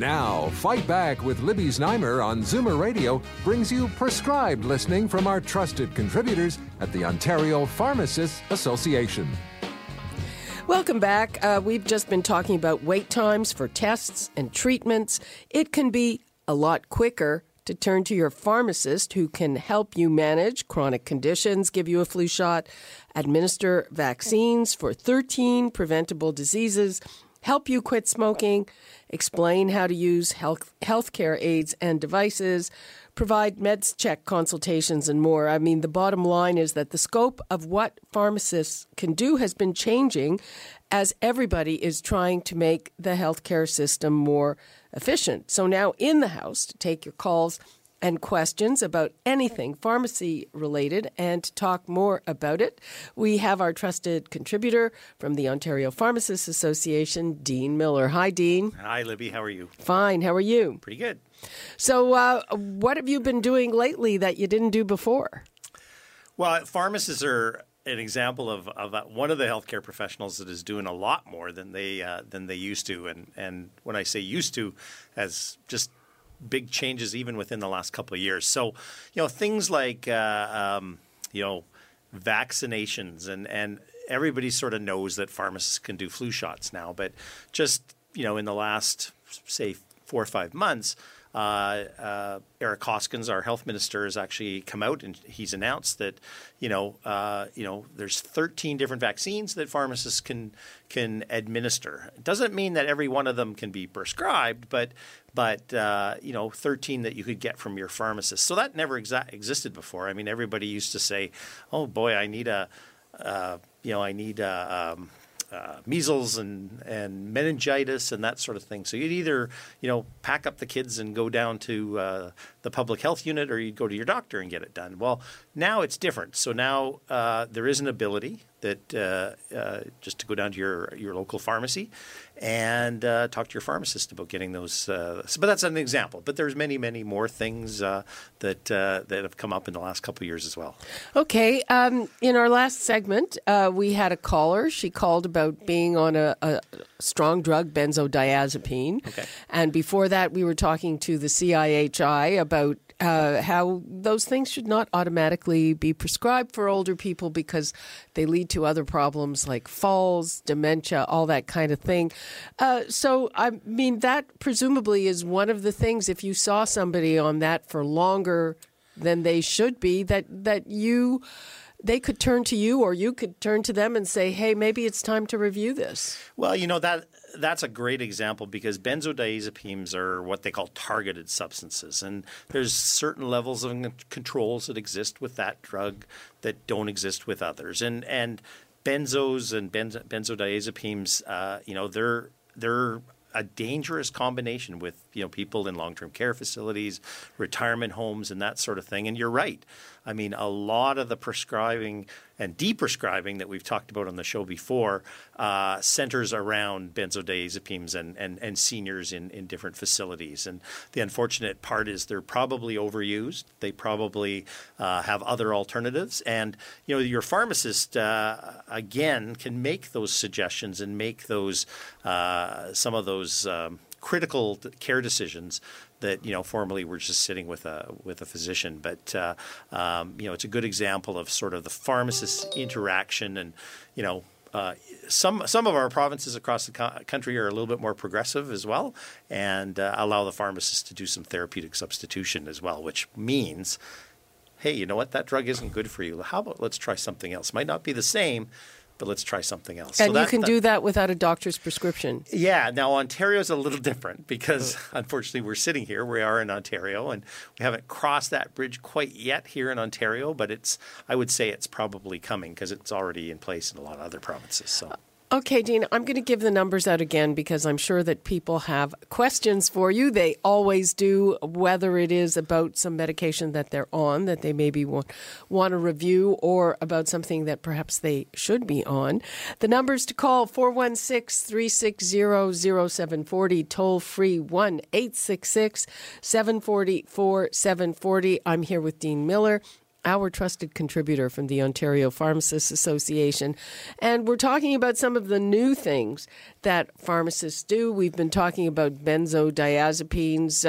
Now, Fight Back with Libby Zneimer on Zoomer Radio brings you prescribed listening from our trusted contributors at the Ontario Pharmacists Association. Welcome back. We've just been talking about wait times for tests and treatments. It can be a lot quicker to turn to your pharmacist who can help you manage chronic conditions, give you a flu shot, administer vaccines for 13 preventable diseases, help you quit smoking, explain how to use healthcare aids and devices, provide meds check consultations, and more. I mean, the bottom line is that the scope of what pharmacists can do has been changing as everybody is trying to make the healthcare system more efficient. So now in the house to take your calls and questions about anything pharmacy-related, and to talk more about it, we have our trusted contributor from the Ontario Pharmacists Association, Dean Miller. Hi, Dean. Hi, Libby. How are you? Fine. How are you? Pretty good. So what have you been doing lately that you didn't do before? Well, pharmacists are an example of one of the healthcare professionals that is doing a lot more than they used to. And when I say used to, as just big changes even within the last couple of years. So, things like, vaccinations and everybody sort of knows that pharmacists can do flu shots now. But just, in the last, say, 4 or 5 months, Eric Hoskins, our health minister, has actually come out and he's announced that, there's 13 different vaccines that pharmacists can administer. It doesn't mean that every one of them can be prescribed, but 13 that you could get from your pharmacist. So that never existed before. I mean, everybody used to say, "Oh boy, I need measles and meningitis and that sort of thing." So you'd either, pack up the kids and go down to the public health unit, or you'd go to your doctor and get it done. Well, now it's different. So now there is an ability that just to go down to your local pharmacy and talk to your pharmacist about getting those. But that's an example. But there's many, many more things that have come up in the last couple of years as well. Okay. In our last segment, we had a caller. She called about being on a strong drug, benzodiazepine. Okay. And before that, we were talking to the CIHI about how those things should not automatically be prescribed for older people because they lead to other problems like falls, dementia, all that kind of thing. So, I mean, that presumably is one of the things, if you saw somebody on that for longer than they should be, they could turn to you or you could turn to them and say, "Hey, maybe it's time to review this." Well, that's a great example because benzodiazepines are what they call targeted substances. And there's certain levels of controls that exist with that drug that don't exist with others. And benzos and benzodiazepines, they're a dangerous combination with, people in long-term care facilities, retirement homes, and that sort of thing. And you're right. I mean, a lot of the prescribing and deprescribing that we've talked about on the show before centers around benzodiazepines and seniors in different facilities. And the unfortunate part is they're probably overused. They probably have other alternatives. And, your pharmacist, again, can make those suggestions and make those some of those critical care decisions that, formerly we're just sitting with a physician. But, it's a good example of sort of the pharmacist interaction. And, some of our provinces across the country are a little bit more progressive as well and allow the pharmacist to do some therapeutic substitution as well, which means, hey, you know what? That drug isn't good for you. How about let's try something else? Might not be the same, but let's try something else. And so you can do that without a doctor's prescription. Yeah. Now, Ontario's a little different because, unfortunately, we're sitting here. We are in Ontario, and we haven't crossed that bridge quite yet here in Ontario, but I would say it's probably coming because it's already in place in a lot of other provinces. So. Okay, Dean, I'm going to give the numbers out again because I'm sure that people have questions for you. They always do, whether it is about some medication that they're on that they maybe want to review or about something that perhaps they should be on. The numbers to call, 416-360-0740, toll-free 1-866-740-4740. I'm here with Dean Miller, our trusted contributor from the Ontario Pharmacists Association. And we're talking about some of the new things that pharmacists do. We've been talking about benzodiazepines.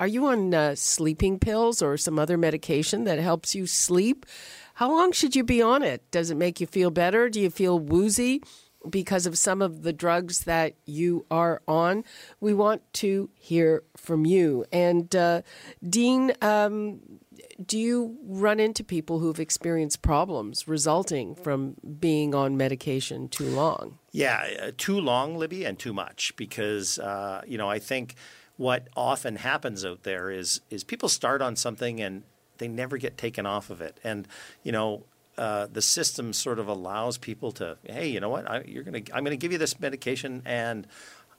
Are you on sleeping pills or some other medication that helps you sleep? How long should you be on it? Does it make you feel better? Do you feel woozy because of some of the drugs that you are on? We want to hear from you. And Dean, do you run into people who've experienced problems resulting from being on medication too long? Yeah, too long, Libby, and too much, because, I think what often happens out there is people start on something and they never get taken off of it. And, the system sort of allows people to, hey, you know what, I'm going to give you this medication and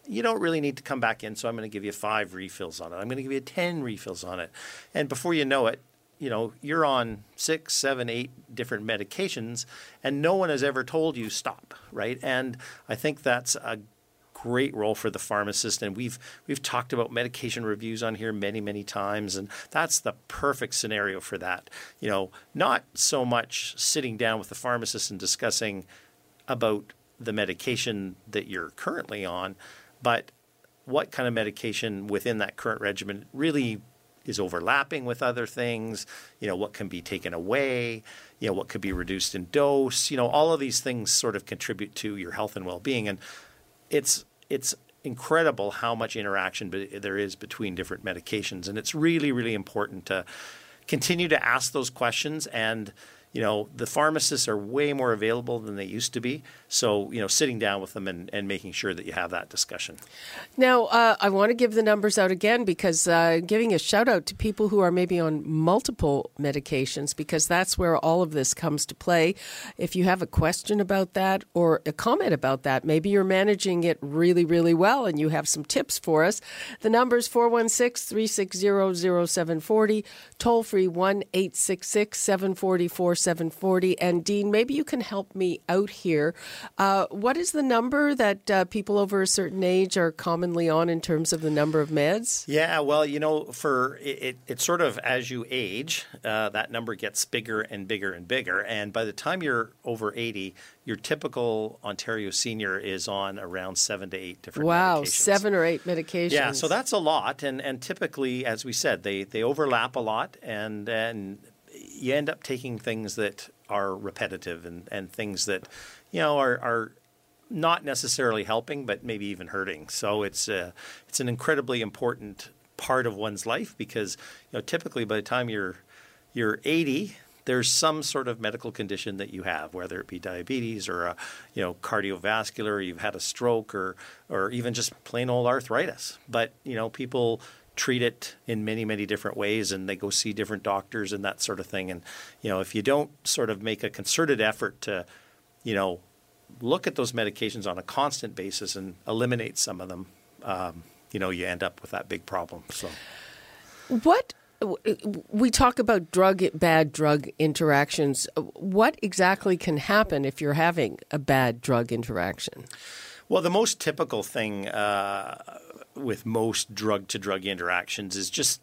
you don't really need to come back in, so I'm going to give you 5 refills on it. I'm going to give you 10 refills on it. And before you know it, you're on 6, 7, 8 different medications, and no one has ever told you stop, right? And I think that's a great role for the pharmacist. And we've talked about medication reviews on here many, many times, and that's the perfect scenario for that. Not so much sitting down with the pharmacist and discussing about the medication that you're currently on, but what kind of medication within that current regimen really is overlapping with other things, what can be taken away, what could be reduced in dose, all of these things sort of contribute to your health and well-being. And it's incredible how much interaction there is between different medications. And it's really, really important to continue to ask those questions. And, the pharmacists are way more available than they used to be. So, sitting down with them and making sure that you have that discussion. Now, I want to give the numbers out again because giving a shout out to people who are maybe on multiple medications, because that's where all of this comes to play. If you have a question about that or a comment about that, maybe you're managing it really, really well and you have some tips for us. The number's 416-360-0740, toll free 1-866-740-4740. And Dean, maybe you can help me out here. What is the number that people over a certain age are commonly on in terms of the number of meds? Yeah, well, for it's sort of as you age, that number gets bigger and bigger and bigger. And by the time you're over 80, your typical Ontario senior is on around 7 to 8 different medications. Wow, 7 or 8 medications. Yeah, so that's a lot. And typically, as we said, they overlap a lot, and you end up taking things that are repetitive and things that are not necessarily helping, but maybe even hurting. So it's an incredibly important part of one's life because, typically by the time you're 80, there's some sort of medical condition that you have, whether it be diabetes or cardiovascular, or you've had a stroke, or even just plain old arthritis. But people treat it in many, many different ways, and they go see different doctors and that sort of thing. And if you don't sort of make a concerted effort to look at those medications on a constant basis and eliminate some of them, you end up with that big problem. So, what we talk about bad drug interactions, what exactly can happen if you're having a bad drug interaction? Well, the most typical thing with most drug-to-drug interactions is just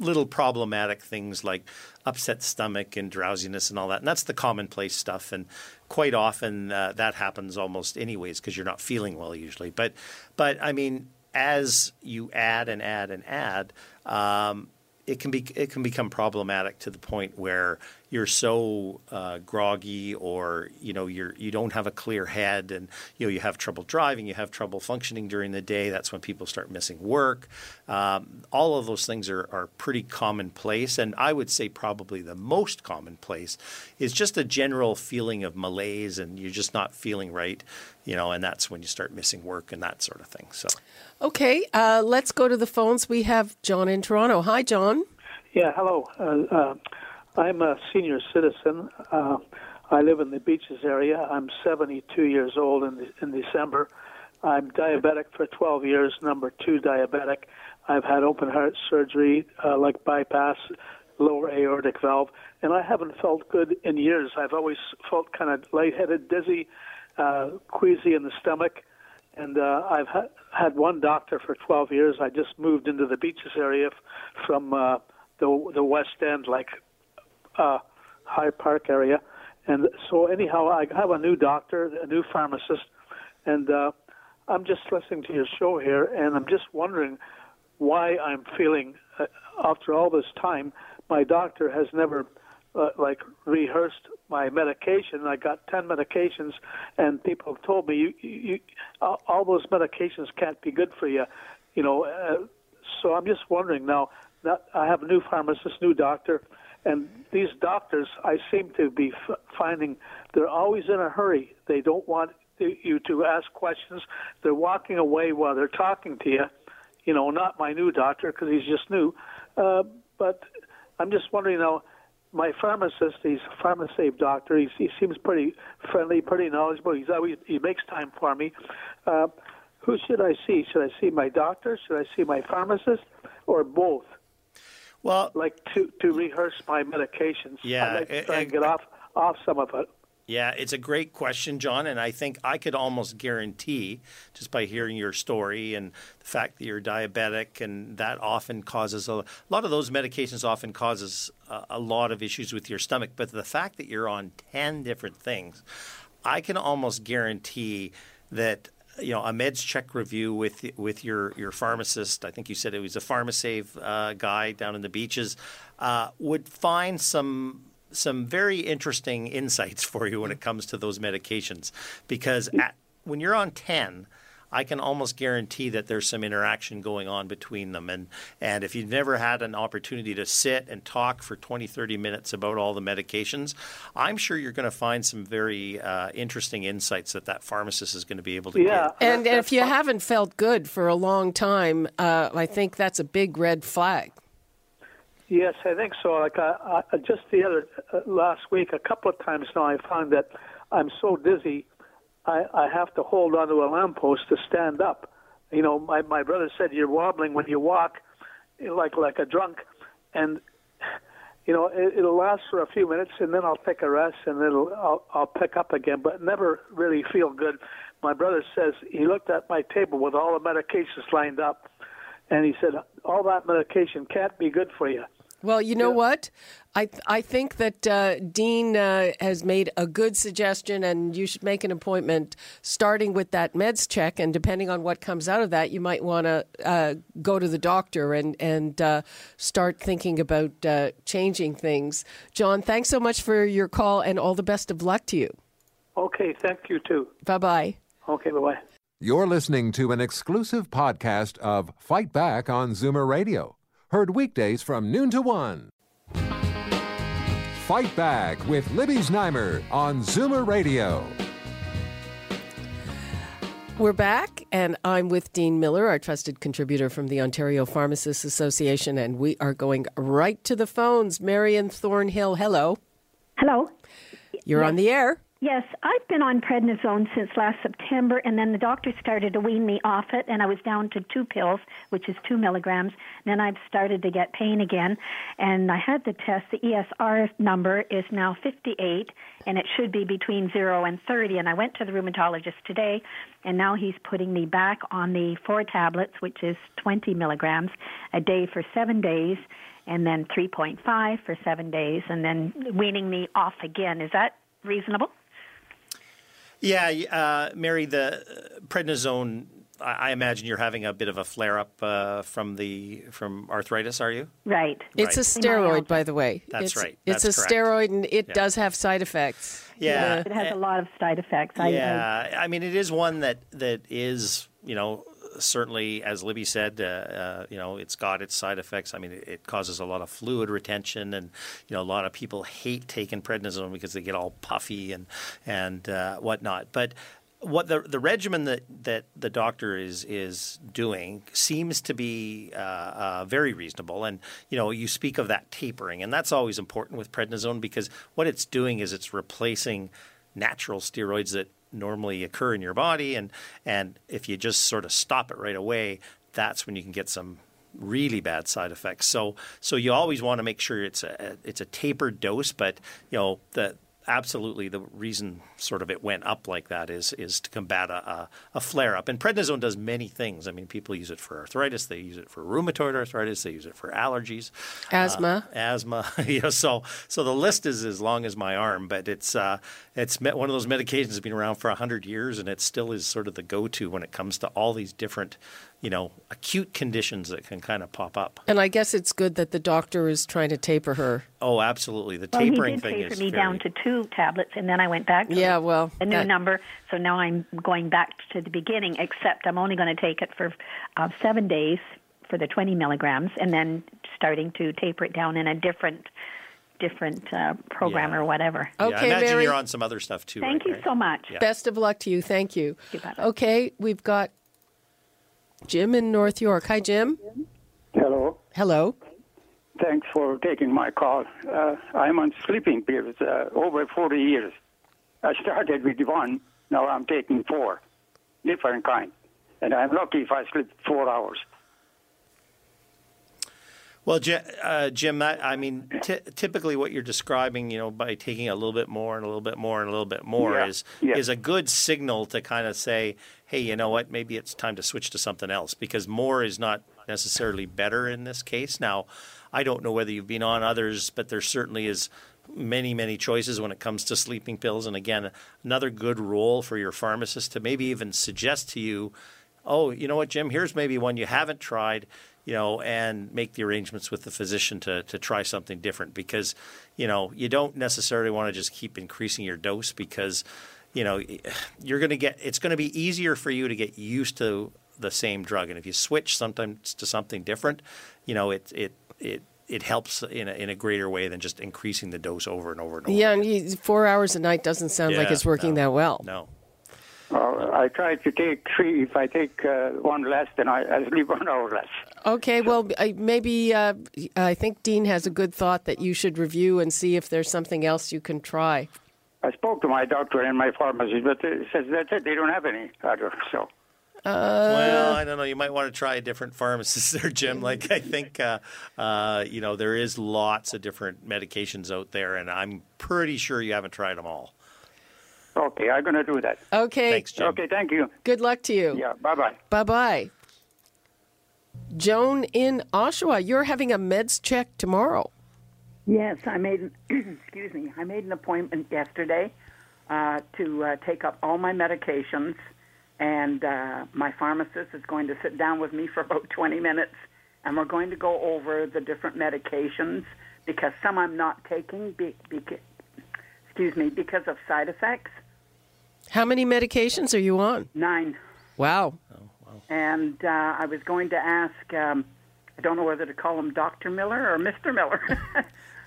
little problematic things like upset stomach and drowsiness and all that. And that's the commonplace stuff. And quite often that happens almost anyways because you're not feeling well usually. But I mean, as you add and add and add, it can become problematic to the point where you're so groggy, or you don't have a clear head, and you have trouble driving, you have trouble functioning during the day. That's when people start missing work. All of those things are pretty commonplace, and I would say probably the most commonplace is just a general feeling of malaise, and you're just not feeling right. And that's when you start missing work and that sort of thing. So, okay, let's go to the phones. We have John in Toronto. Hi, John. Yeah, hello. I'm a senior citizen. I live in the Beaches area. I'm 72 years old in December. I'm diabetic for 12 years, number 2 diabetic. I've had open heart surgery, like bypass, lower aortic valve, and I haven't felt good in years. I've always felt kind of lightheaded, dizzy, queasy in the stomach, and I've had one doctor for 12 years. I just moved into the Beaches area from the West End, like Hyde Park area. And so anyhow, I have a new doctor, a new pharmacist, and I'm just listening to your show here, and I'm just wondering why I'm feeling, after all this time, my doctor has never rehearsed my medication. I got 10 medications, and people have told me, you all those medications can't be good for you. You know, so I'm just wondering now, that I have a new pharmacist, new doctor, and these doctors, I seem to be finding they're always in a hurry. They don't want you to ask questions. They're walking away while they're talking to you. You know, not my new doctor because he's just new. But I'm just wondering, now, my pharmacist, he's a PharmaSave doctor. He seems pretty friendly, pretty knowledgeable. He makes time for me. Who should I see? Should I see my doctor? Should I see my pharmacist? Or both? Well, like to rehearse my medications. Yeah, I'd like to try and get off some of it. Yeah, it's a great question, John, and I think I could almost guarantee, just by hearing your story and the fact that you're diabetic, and that often causes a lot of those medications often causes a lot of issues with your stomach. But the fact that you're on 10 different things, I can almost guarantee that, you know, a meds check review with your pharmacist, I think you said it was a PharmaSave guy down in the Beaches, would find some very interesting insights for you when it comes to those medications. Because when you're on 10, I can almost guarantee that there's some interaction going on between them. And if you've never had an opportunity to sit and talk for 20, 30 minutes about all the medications, I'm sure you're going to find some very interesting insights that pharmacist is going to be able to get. And if you haven't felt good for a long time, I think that's a big red flag. Yes, I think so. Like just the other last week, a couple of times now, I found that I'm so dizzy, I have to hold onto a lamppost to stand up. You know, my brother said you're wobbling when you walk, like a drunk, and you know it'll last for a few minutes, and then I'll take a rest, and then I'll pick up again, but never really feel good. My brother says he looked at my table with all the medications lined up, and he said all that medication can't be good for you. Well, you know what? I think that Dean has made a good suggestion, and you should make an appointment starting with that meds check, and depending on what comes out of that, you might want to go to the doctor and start thinking about changing things. John, thanks so much for your call, and all the best of luck to you. Okay, thank you too. Bye-bye. Okay, bye-bye. You're listening to an exclusive podcast of Fight Back on Zoomer Radio. Heard weekdays from noon to 1. Fight Back with Libby Zneimer on Zoomer Radio. We're back, and I'm with Dean Miller, our trusted contributor from the Ontario Pharmacists Association, and we are going right to the phones. Marion Thornhill, hello. Hello. You're on the air. Yes, I've been on prednisone since last September, and then the doctor started to wean me off it, and I was down to 2 pills, which is 2 milligrams. Then I've started to get pain again, and I had the test. The ESR number is now 58, and it should be between 0 and 30, and I went to the rheumatologist today, and now he's putting me back on the 4 tablets, which is 20 milligrams a day for 7 days, and then 3.5 for 7 days, and then weaning me off again. Is that reasonable? Yeah, Mary, the prednisone, I imagine you're having a bit of a flare-up from arthritis, are you? Right. It's a steroid, by the way. That's right. It's correct. Steroid, and it does have side effects. Yeah. It has a lot of side effects. I mean, it is one that is, you know, certainly, as Libby said, you know, it's got its side effects. I mean, it causes a lot of fluid retention, and you know, a lot of people hate taking prednisone because they get all puffy and whatnot. But what the regimen that the doctor is doing seems to be very reasonable. And, you know, you speak of that tapering, and that's always important with prednisone because what it's doing is it's replacing natural steroids that normally occur in your body. And if you just sort of stop it right away, that's when you can get some really bad side effects. So you always want to make sure it's a tapered dose, but, you know, absolutely, the reason sort of it went up like that is to combat a flare-up. And prednisone does many things. I mean, people use it for arthritis. They use it for rheumatoid arthritis. They use it for allergies. Asthma. You know, so the list is as long as my arm, but it's one of those medications that's been around for 100 years, and it still is sort of the go-to when it comes to all these different, you know, acute conditions that can kind of pop up. And I guess it's good that the doctor is trying to taper her. Oh, absolutely. The tapering thing is he did taper me down to 2 tablets, and then I went back to a new number. So now I'm going back to the beginning, except I'm only going to take it for 7 days for the 20 milligrams, and then starting to taper it down in a different program or whatever. Okay, yeah, I imagine Mary, you're on some other stuff too. Thank you so much. Yeah. Best of luck to you. Thank you. Okay, we've got Jim in North York. Hi, Jim. Hello. Thanks for taking my call. I'm on sleeping pills over 40 years. I started with 1. Now I'm taking 4, different kind. And I'm lucky if I sleep 4 hours. Well, Jim, I mean, typically what you're describing, you know, by taking a little bit more and a little bit more and a little bit more is a good signal to kind of say, hey, you know what, maybe it's time to switch to something else, because more is not necessarily better in this case. Now, I don't know whether you've been on others, but there certainly is many, many choices when it comes to sleeping pills. And again, another good role for your pharmacist to maybe even suggest to you, oh, you know what, Jim, here's maybe one you haven't tried, you know, and make the arrangements with the physician to try something different, because, you know, you don't necessarily want to just keep increasing your dose, because, you know, it's going to be easier for you to get used to the same drug. And if you switch sometimes to something different, you know, it helps in a greater way than just increasing the dose over and over and over. Yeah, and 4 hours a night doesn't sound like it's working that well. No. I try to take 3. If I take 1 less, then I sleep 1 hour less. Okay, well, maybe I think Dean has a good thought that you should review and see if there's something else you can try. I spoke to my doctor and my pharmacist, but it says that's it. They don't have any other, so. Well, I don't know. You might want to try a different pharmacist there, Jim. Like, I think, you know, there is lots of different medications out there, and I'm pretty sure you haven't tried them all. Okay, I'm going to do that. Okay. Thanks, Jim. Okay, thank you. Good luck to you. Yeah, bye-bye. Bye-bye. Joan in Oshawa, you're having a meds check tomorrow. Yes, I made an appointment yesterday to take up all my medications, and my pharmacist is going to sit down with me for about 20 minutes, and we're going to go over the different medications, because some I'm not taking because of side effects. How many medications are you on? 9. Wow. Oh, wow. And I was going to ask, I don't know whether to call him Dr. Miller or Mr. Miller.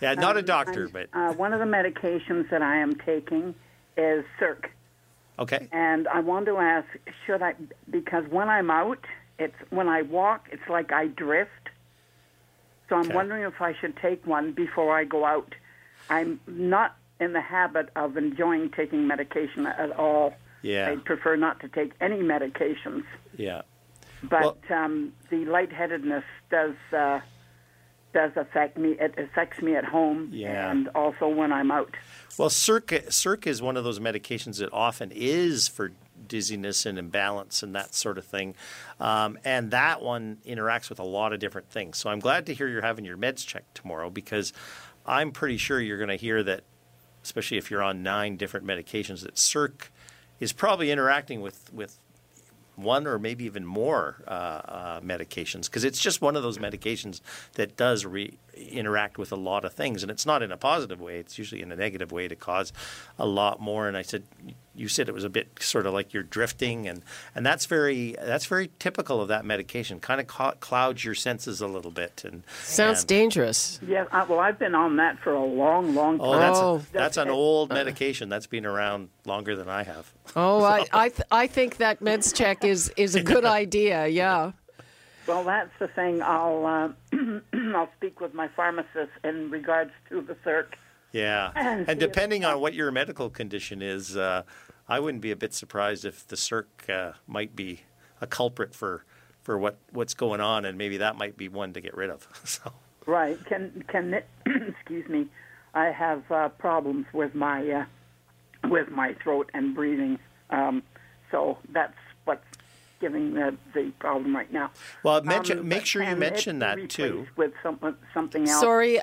Yeah, not a doctor, but... one of the medications that I am taking is Serc. Okay. And I want to ask, should I... Because when I'm out, when I walk, it's like I drift. So I'm wondering if I should take one before I go out. I'm not in the habit of enjoying taking medication at all. Yeah. I prefer not to take any medications. Yeah. But the lightheadedness does affect me. It affects me at home and also when I'm out. Well, Serc is one of those medications that often is for dizziness and imbalance and that sort of thing. And that one interacts with a lot of different things. So I'm glad to hear you're having your meds checked tomorrow, because I'm pretty sure you're going to hear that, especially if you're on 9 different medications, that Serc is probably interacting with 1 or maybe even more medications, because it's just one of those medications that does interact with a lot of things. And it's not in a positive way. It's usually in a negative way to cause a lot more. And I said, you said it was a bit sort of like you're drifting, and that's very typical of that medication. Kind of clouds your senses a little bit. And sounds dangerous. Yeah, well, I've been on that for a long, long time. Oh, that's an old medication. That's been around longer than I have. Oh, so. I think that meds check is a good idea. Yeah. Well, that's the thing. I'll speak with my pharmacist in regards to the Serc. Yeah, and depending on what your medical condition is, I wouldn't be a bit surprised if the Serc might be a culprit for what's going on, and maybe that might be one to get rid of. So. Right. Can it, excuse me? I have problems with my throat and breathing, so that's what's giving the problem right now. Well, make sure you mention that too. With something else. Sorry.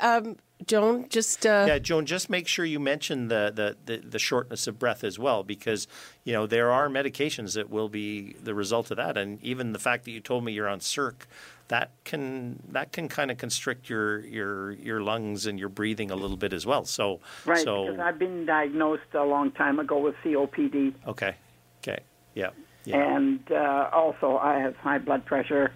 Joan, just Joan, just make sure you mention the shortness of breath as well, because you know there are medications that will be the result of that, and even the fact that you told me you're on Serc, that can kind of constrict your lungs and your breathing a little bit as well. So right, because I've been diagnosed a long time ago with COPD. Okay, yeah. And also I have high blood pressure.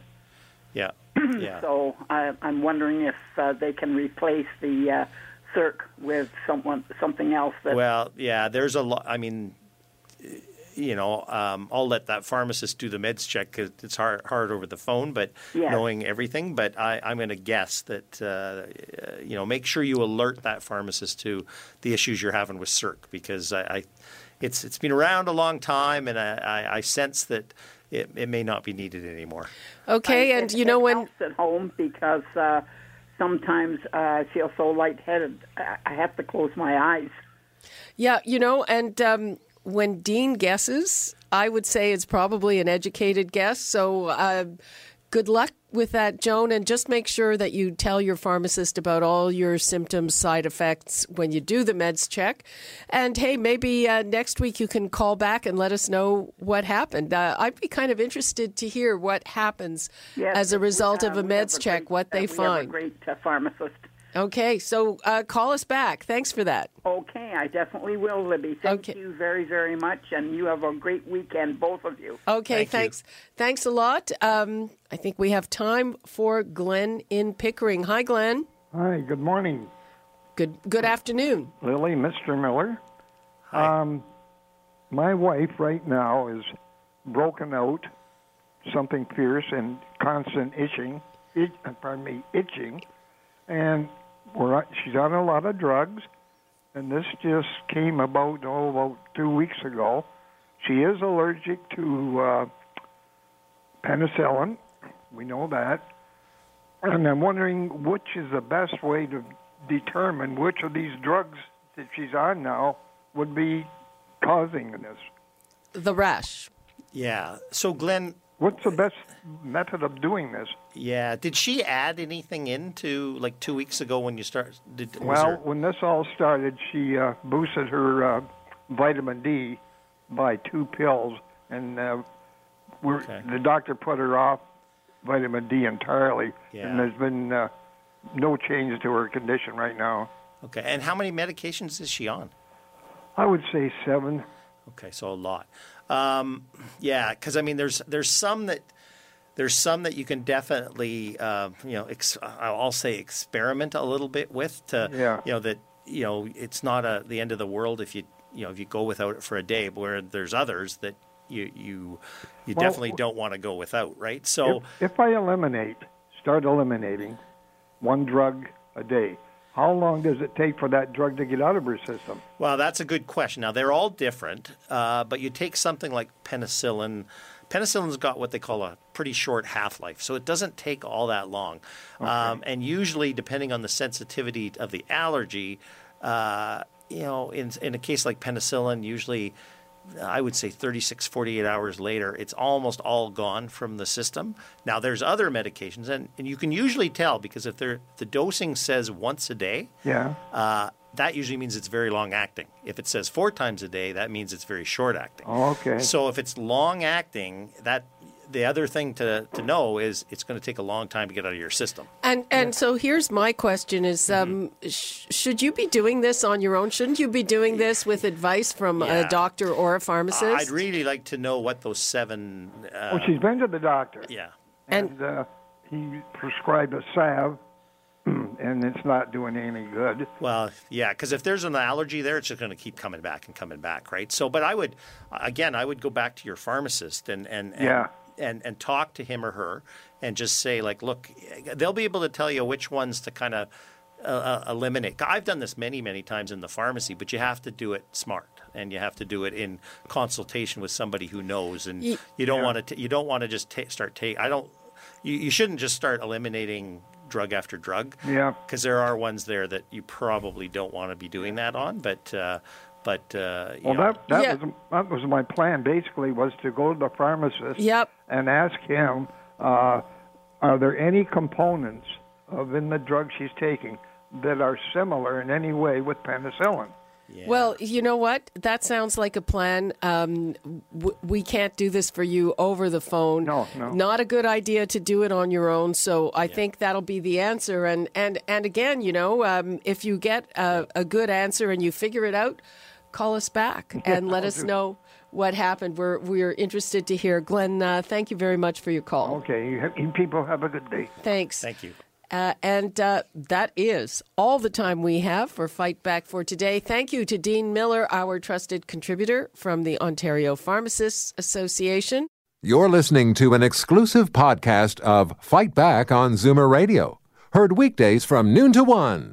Yeah. Yeah. So I'm wondering if they can replace the Serc with something else. Well, yeah, there's a lot. I mean, you know, I'll let that pharmacist do the meds check because it's hard over the phone, but yeah. Knowing everything. But I'm going to guess that, you know, make sure you alert that pharmacist to the issues you're having with Serc, because it's been around a long time, and I sense that it may not be needed anymore. Okay, and you know, when at home, because sometimes I feel so lightheaded, I have to close my eyes. Yeah, you know, and when Dean guesses, I would say it's probably an educated guess. So good luck with that, Joan, and just make sure that you tell your pharmacist about all your symptoms, side effects when you do the meds check. And, hey, maybe next week you can call back and let us know what happened. I'd be kind of interested to hear what happens as a result of a meds check, what they find. We have a great pharmacist. Okay, so call us back. Thanks for that. Okay, I definitely will, Libby. Thank you very, very much, and you have a great weekend, both of you. Okay, thanks. Thanks a lot. I think we have time for Glenn in Pickering. Hi, Glenn. Hi, good morning. Good afternoon. Lily, Mr. Miller. Hi. My wife right now is broken out, something fierce and constant itching. And she's on a lot of drugs, and this just came about about 2 weeks ago. She is allergic to penicillin. We know that. And I'm wondering which is the best way to determine which of these drugs that she's on now would be causing this. The rash. Yeah. So, Glenn, what's the best method of doing this? Yeah. Did she add anything into, like, 2 weeks ago when you started? When this all started, she boosted her vitamin D by 2 pills, and the doctor put her off vitamin D entirely, and there's been no change to her condition right now. Okay. And how many medications is she on? I would say 7. Okay, so a lot. Yeah, because I mean, there's some that you can definitely I'll say experiment a little bit with to it's not the end of the world if you go without it for a day. Where there's others that you definitely don't want to go without, right? So if I start eliminating one drug a day, how long does it take for that drug to get out of her system? Well, that's a good question. Now, they're all different, but you take something like penicillin. Penicillin's got what they call a pretty short half-life, so it doesn't take all that long. Okay. And usually, depending on the sensitivity of the allergy, in a case like penicillin, usually I would say 36, 48 hours later, it's almost all gone from the system. Now, there's other medications, and you can usually tell because if the dosing says once a day, that usually means it's very long-acting. If it says 4 times a day, that means it's very short-acting. Oh, okay. So if it's long-acting, that the other thing to know is it's going to take a long time to get out of your system. And so here's my question is, should you be doing this on your own? Shouldn't you be doing this with advice from a doctor or a pharmacist? I'd really like to know what those seven... well, she's been to the doctor. Yeah. And he prescribed a salve. And it's not doing any good. Well, yeah, because if there's an allergy there, it's just going to keep coming back and coming back, right? So, but I would, again, I would go back to your pharmacist and talk to him or her and just say, like, look, they'll be able to tell you which ones to kind of eliminate. I've done this many, many times in the pharmacy, but you have to do it smart. And you have to do it in consultation with somebody who knows. And you shouldn't just start eliminating drug after drug, because there are ones there that you probably don't want to be doing that on. That was my plan. Basically, was to go to the pharmacist and ask him, are there any components in the drug she's taking that are similar in any way with penicillin? Yeah. Well, you know what? That sounds like a plan. We can't do this for you over the phone. No. Not a good idea to do it on your own. So I think that'll be the answer. And again, you know, if you get a good answer and you figure it out, call us back and let us know what happened. We're interested to hear. Glenn, thank you very much for your call. Okay. You people have a good day. Thanks. Thank you. And that is all the time we have for Fight Back for today. Thank you to Dean Miller, our trusted contributor from the Ontario Pharmacists Association. You're listening to an exclusive podcast of Fight Back on Zoomer Radio, heard weekdays from noon to 1.